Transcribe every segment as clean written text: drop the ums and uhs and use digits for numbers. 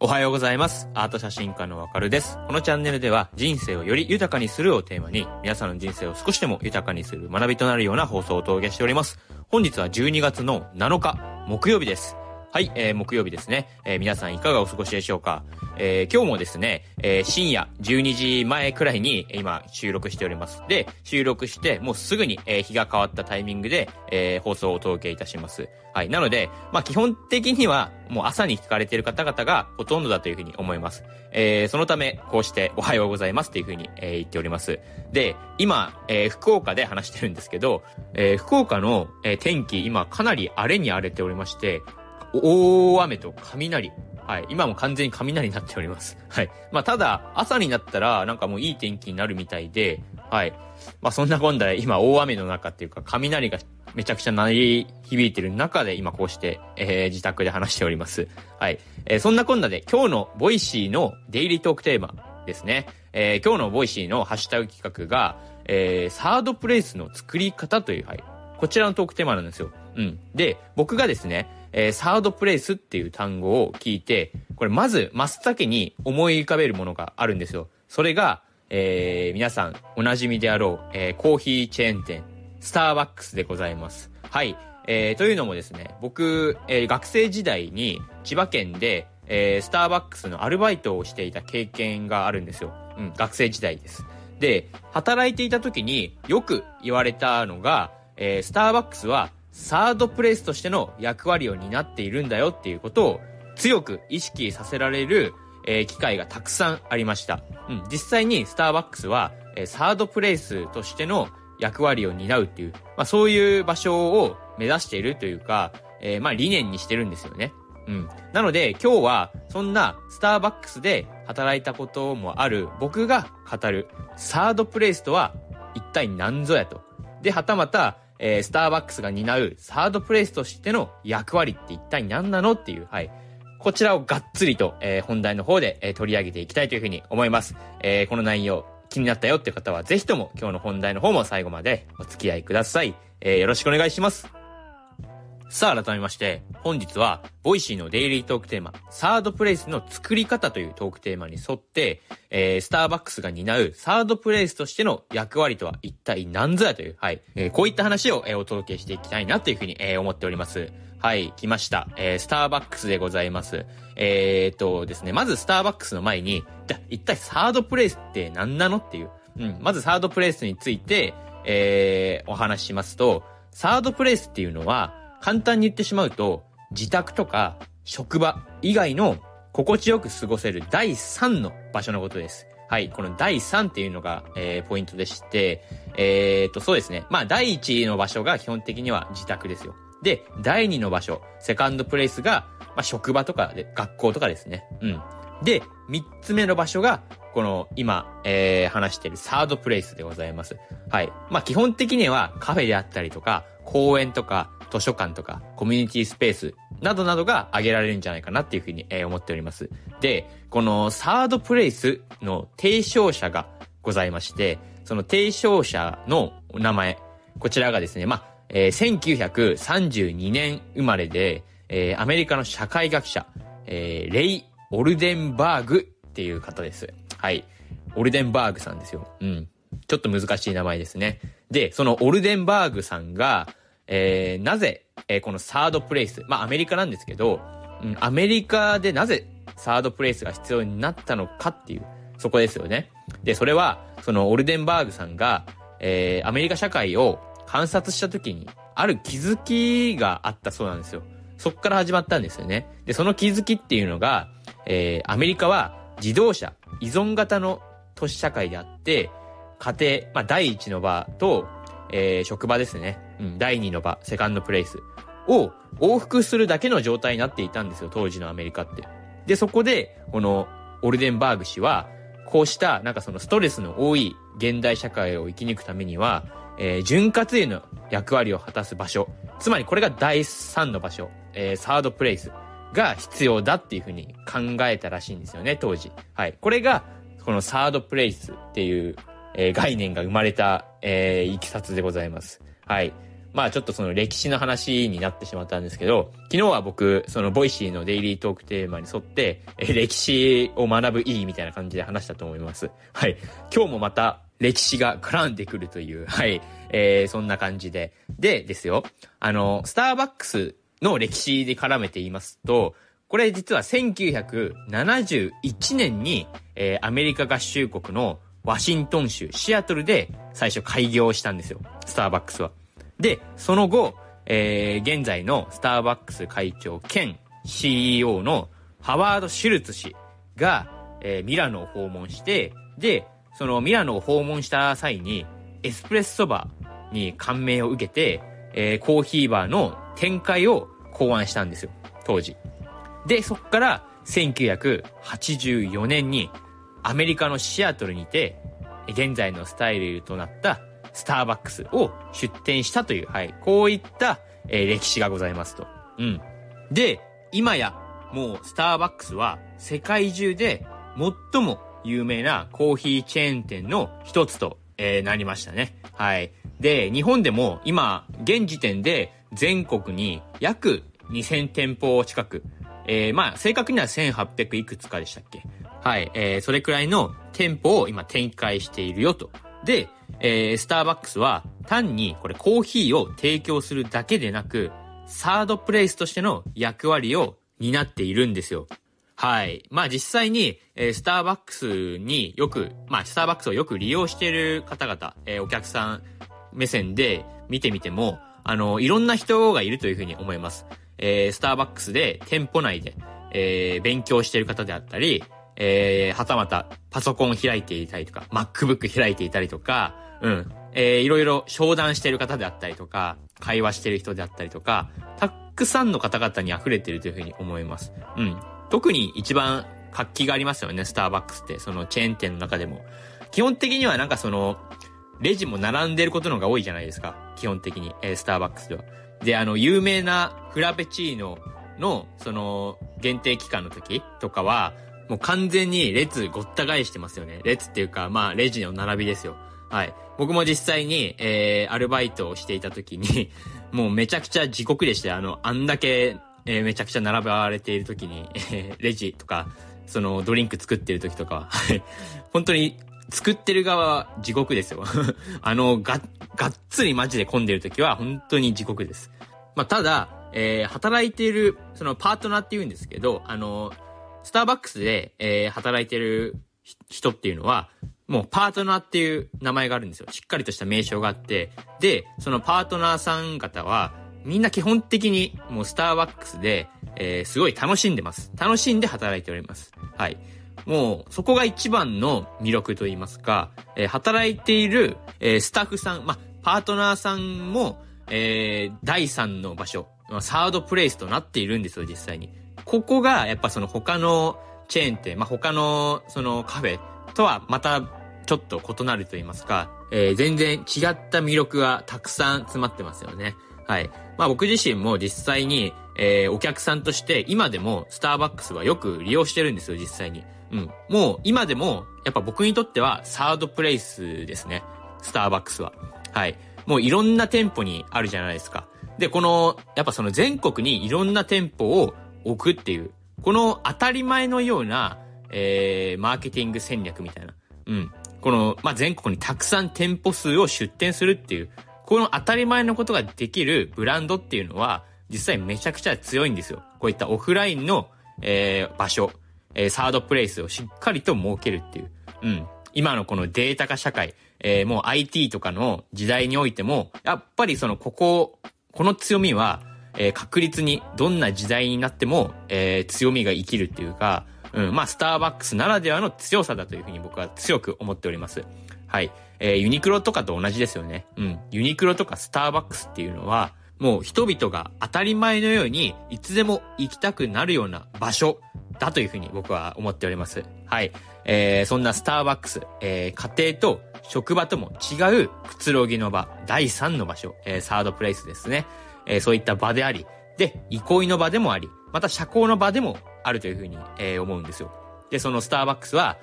おはようございます。アート写真家のわかるです。このチャンネルでは人生をより豊かにするをテーマに、皆さんの人生を少しでも豊かにする学びとなるような放送をお届けしております。本日は12月の7日木曜日です。はい、木曜日ですね。皆さんいかがお過ごしでしょうか。今日もですね、深夜12時前くらいに今収録しております。で、収録してもうすぐに、日が変わったタイミングで、放送をお届けいたします。はい。なので、まあ基本的にはもう朝に聞かれている方々がほとんどだというふうに思います。そのため、こうしておはようございますというふうに、言っております。で、今、福岡で話してるんですけど、福岡の、天気今かなり荒れに荒れておりまして、大雨と雷。はい。今も完全に雷になっております。はい。まあ、ただ、朝になったら、なんかもういい天気になるみたいで、はい。まあ、そんな今度は今、大雨の中っていうか、雷がめちゃくちゃ鳴り響いてる中で、今こうして、自宅で話しております。はい。そんなこんなで、今日のボイシーのデイリートークテーマですね。今日のボイシーのハッシュタグ企画が、サードプレイスの作り方という、はい。こちらのトークテーマなんですよ。うん。で、僕がですね、サードプレイスっていう単語を聞いて、これまず真っ先に思い浮かべるものがあるんですよ。それが、皆さんおなじみであろう、コーヒーチェーン店スターバックスでございます。はい、というのもですね、僕、学生時代に千葉県で、スターバックスのアルバイトをしていた経験があるんですよ。うん、学生時代です。で、働いていた時によく言われたのが、スターバックスはサードプレイスとしての役割を担っているんだよっていうことを強く意識させられる、機会がたくさんありました。うん、実際にスターバックスは、サードプレイスとしての役割を担うっていう、まあそういう場所を目指しているというか、まあ理念にしてるんですよね。うん。なので今日はそんなスターバックスで働いたこともある僕が語るサードプレイスとは一体何ぞやと。で、はたまたスターバックスが担うサードプレイスとしての役割って一体何なのっていう、はい。こちらをがっつりと、本題の方で、取り上げていきたいというふうに思います。この内容気になったよって方はぜひとも今日の本題の方も最後までお付き合いください。よろしくお願いします。さあ、改めまして、本日は、ボイシーのデイリートークテーマ、サードプレイスの作り方というトークテーマに沿って、スターバックスが担うサードプレイスとしての役割とは一体何ぞやという、はい、こういった話を、お届けしていきたいなというふうに、思っております。はい、来ました。スターバックスでございます。ですね、まずスターバックスの前に、じゃあ一体サードプレイスって何なのっていう、うん、まずサードプレイスについて、お話ししますと、サードプレイスっていうのは、簡単に言ってしまうと、自宅とか職場以外の心地よく過ごせる第3の場所のことです。はい、この第3っていうのが、ポイントでして、そうですね。まあ、第1の場所が基本的には自宅ですよ。で、第2の場所、セカンドプレイスが、まあ、職場とかで学校とかですね。うん。で、3つ目の場所が、この今、話しているサードプレイスでございます。はい。まあ、基本的にはカフェであったりとか、公園とか、図書館とかコミュニティスペースなどなどが挙げられるんじゃないかなっていうふうに思っております。で、このサードプレイスの提唱者がございまして、その提唱者のお名前、こちらがですね、まあ、1932年生まれで、アメリカの社会学者、レイ・オルデンバーグっていう方です。はい。オルデンバーグさんですよ。うん。ちょっと難しい名前ですね。で、そのオルデンバーグさんが、なぜ、このサードプレイス、まあアメリカなんですけど、うん、アメリカでなぜサードプレイスが必要になったのかっていう、そこですよね。で、それは、そのオルデンバーグさんが、アメリカ社会を観察した時に、ある気づきがあったそうなんですよ。そこから始まったんですよね。で、その気づきっていうのが、アメリカは自動車依存型の都市社会であって、家庭、まあ第一の場と、職場ですね。うん、第2の場、セカンドプレイスを往復するだけの状態になっていたんですよ、当時のアメリカって。で、そこで、このオルデンバーグ氏は、こうした、なんかそのストレスの多い現代社会を生き抜くためには、潤滑油の役割を果たす場所、つまりこれが第3の場所、サードプレイスが必要だっていうふうに考えたらしいんですよね、当時。はい。これが、このサードプレイスっていう、概念が生まれた、いきさつでございます。はい。まあちょっとその歴史の話になってしまったんですけど、昨日は僕、そのボイシーのデイリートークテーマに沿って、歴史を学ぶ意義みたいな感じで話したと思います。はい。今日もまた歴史が絡んでくるという、はい。そんな感じで。でですよ、スターバックスの歴史で絡めて言いますと、これ実は1971年に、アメリカ合衆国のワシントン州シアトルで最初開業したんですよ、スターバックスは。で、その後、現在のスターバックス会長兼 CEO のハワード・シュルツ氏が、ミラノを訪問して、で、そのミラノを訪問した際にエスプレッソバーに感銘を受けて、コーヒーバーの展開を考案したんですよ、当時。で、そこから1984年にアメリカのシアトルにて現在のスタイルとなったスターバックスを出店したという、はい、こういった、歴史がございますと。うん。で、今やもうスターバックスは世界中で最も有名なコーヒーチェーン店の一つと、なりましたね。はい。で、日本でも今現時点で全国に約2000店舗近く、まあ正確には1800いくつかでしたっけ？はい、それくらいの店舗を今展開しているよと。で、スターバックスは単にこれコーヒーを提供するだけでなく、サードプレイスとしての役割を担っているんですよ。はい。まあ実際に、スターバックスによく、まあスターバックスをよく利用している方々、お客さん目線で見てみても、いろんな人がいるというふうに思います。スターバックスで店舗内で、勉強している方であったり、はたまたパソコン開いていたりとか、MacBook 開いていたりとか、うん、いろいろ商談している方であったりとか、会話している人であったりとか、たくさんの方々に溢れているというふうに思います。うん。特に一番活気がありますよね、スターバックスって、そのチェーン店の中でも。基本的にはなんかその、レジも並んでることの方が多いじゃないですか、基本的に、スターバックスでは。で、有名なフラペチーノの、その、限定期間の時とかは、もう完全に列ごった返してますよね。列っていうか、まあ、レジの並びですよ。はい。僕も実際に、アルバイトをしていた時に、もうめちゃくちゃ地獄でして、あんだけ、めちゃくちゃ並ばれている時に、レジとか、その、ドリンク作ってる時とかは、はい。本当に、作ってる側は地獄ですよ。がっつりマジで混んでる時は本当に地獄です。まあ、ただ、働いている、そのパートナーって言うんですけど、スターバックスで、働いてる人っていうのは、もうパートナーっていう名前があるんですよ。しっかりとした名称があって、で、そのパートナーさん方は、みんな基本的にもうスターバックスで、すごい楽しんでます。楽しんで働いております。はい。もうそこが一番の魅力といいますか、働いている、スタッフさん、まあ、パートナーさんも、第三の場所、サードプレイスとなっているんですよ、実際に。ここがやっぱその他のチェーン店、まあ、他のそのカフェとはまたちょっと異なると言いますか、全然違った魅力がたくさん詰まってますよね。はい。まあ、僕自身も実際に、お客さんとして今でもスターバックスはよく利用してるんですよ、実際に。うん。もう今でもやっぱ僕にとってはサードプレイスですね、スターバックスは。はい。もういろんな店舗にあるじゃないですか。で、このやっぱその全国にいろんな店舗を置くっていう、この当たり前のような、マーケティング戦略みたいな、うん、この、まあ、全国にたくさん店舗数を出店するっていう、この当たり前のことができるブランドっていうのは実際めちゃくちゃ強いんですよ。こういったオフラインの、場所、サードプレイスをしっかりと設けるっていう、うん、今のこのデータ化社会、もう IT とかの時代においてもやっぱりそのこの強みは確率にどんな時代になっても、強みが生きるっていうか、うん、まあスターバックスならではの強さだというふうに僕は強く思っております。はい、ユニクロとかと同じですよね。うん、ユニクロとかスターバックスっていうのはもう人々が当たり前のようにいつでも行きたくなるような場所だというふうに僕は思っております。はい、そんなスターバックス、家庭と職場とも違うくつろぎの場、第3の場所、サードプレイスですね。そういった場であり、で、憩いの場でもあり、また社交の場でもあるというふうに、思うんですよ。で、そのスターバックスは、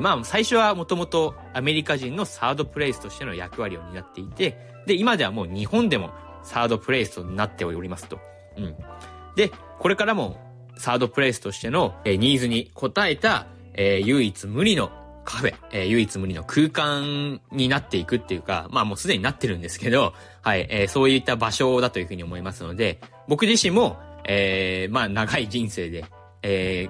まあ、最初はもともとアメリカ人のサードプレイスとしての役割を担っていて、で、今ではもう日本でもサードプレイスとなっておりますと。うん。で、これからもサードプレイスとしてのニーズに応えた唯一無二のカフェ、唯一無二の空間になっていくっていうか、まあもうすでになってるんですけど、はい、そういった場所だというふうに思いますので、僕自身も、まあ長い人生で、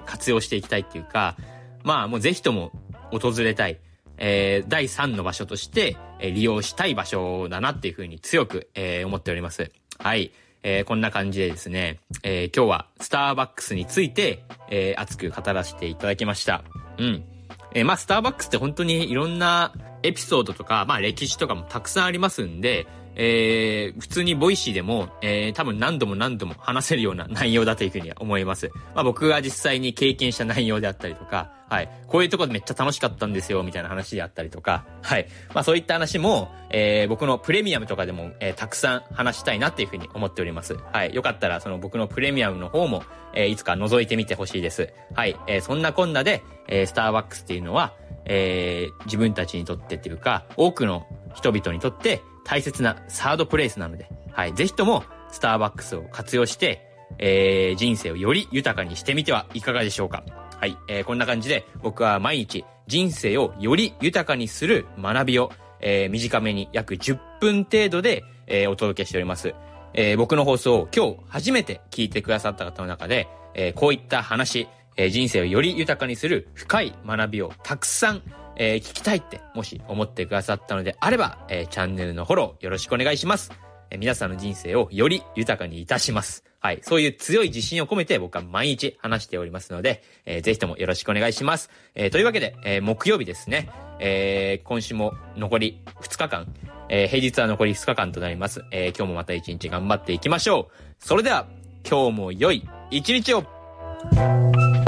活用していきたいっていうか、まあもうぜひとも訪れたい、第3の場所として、利用したい場所だなっていうふうに強く、思っております。はい。こんな感じでですね、今日はスターバックスについて、熱く語らせていただきました。うん。まあスターバックスって本当にいろんなエピソードとか、まあ歴史とかもたくさんありますんで、普通にボイシーでも、多分何度も話せるような内容だというふうに思います。まあ僕が実際に経験した内容であったりとか、はい、こういうところめっちゃ楽しかったんですよみたいな話であったりとか、はい、まあそういった話も、僕のプレミアムとかでも、たくさん話したいなっていうふうに思っております。はい、よかったらその僕のプレミアムの方も、いつか覗いてみてほしいです。はい、そんなこんなで、スターバックスっていうのは、自分たちにとってっていうか、多くの人々にとって大切なサードプレイスなので、はい、ぜひともスターバックスを活用して、人生をより豊かにしてみてはいかがでしょうか。はい、こんな感じで僕は毎日人生をより豊かにする学びを、短めに約10分程度で、お届けしております。僕の放送を今日初めて聞いてくださった方の中で、こういった話、人生をより豊かにする深い学びをたくさん聞きたいってもし思ってくださったのであれば、チャンネルのフォローよろしくお願いします。皆さんの人生をより豊かにいたします。はい、そういう強い自信を込めて僕は毎日話しておりますので、ぜひともよろしくお願いします。というわけで、木曜日ですね、今週も残り2日間、平日は残り2日間となります。今日もまた1日頑張っていきましょう。それでは今日も良い1日を。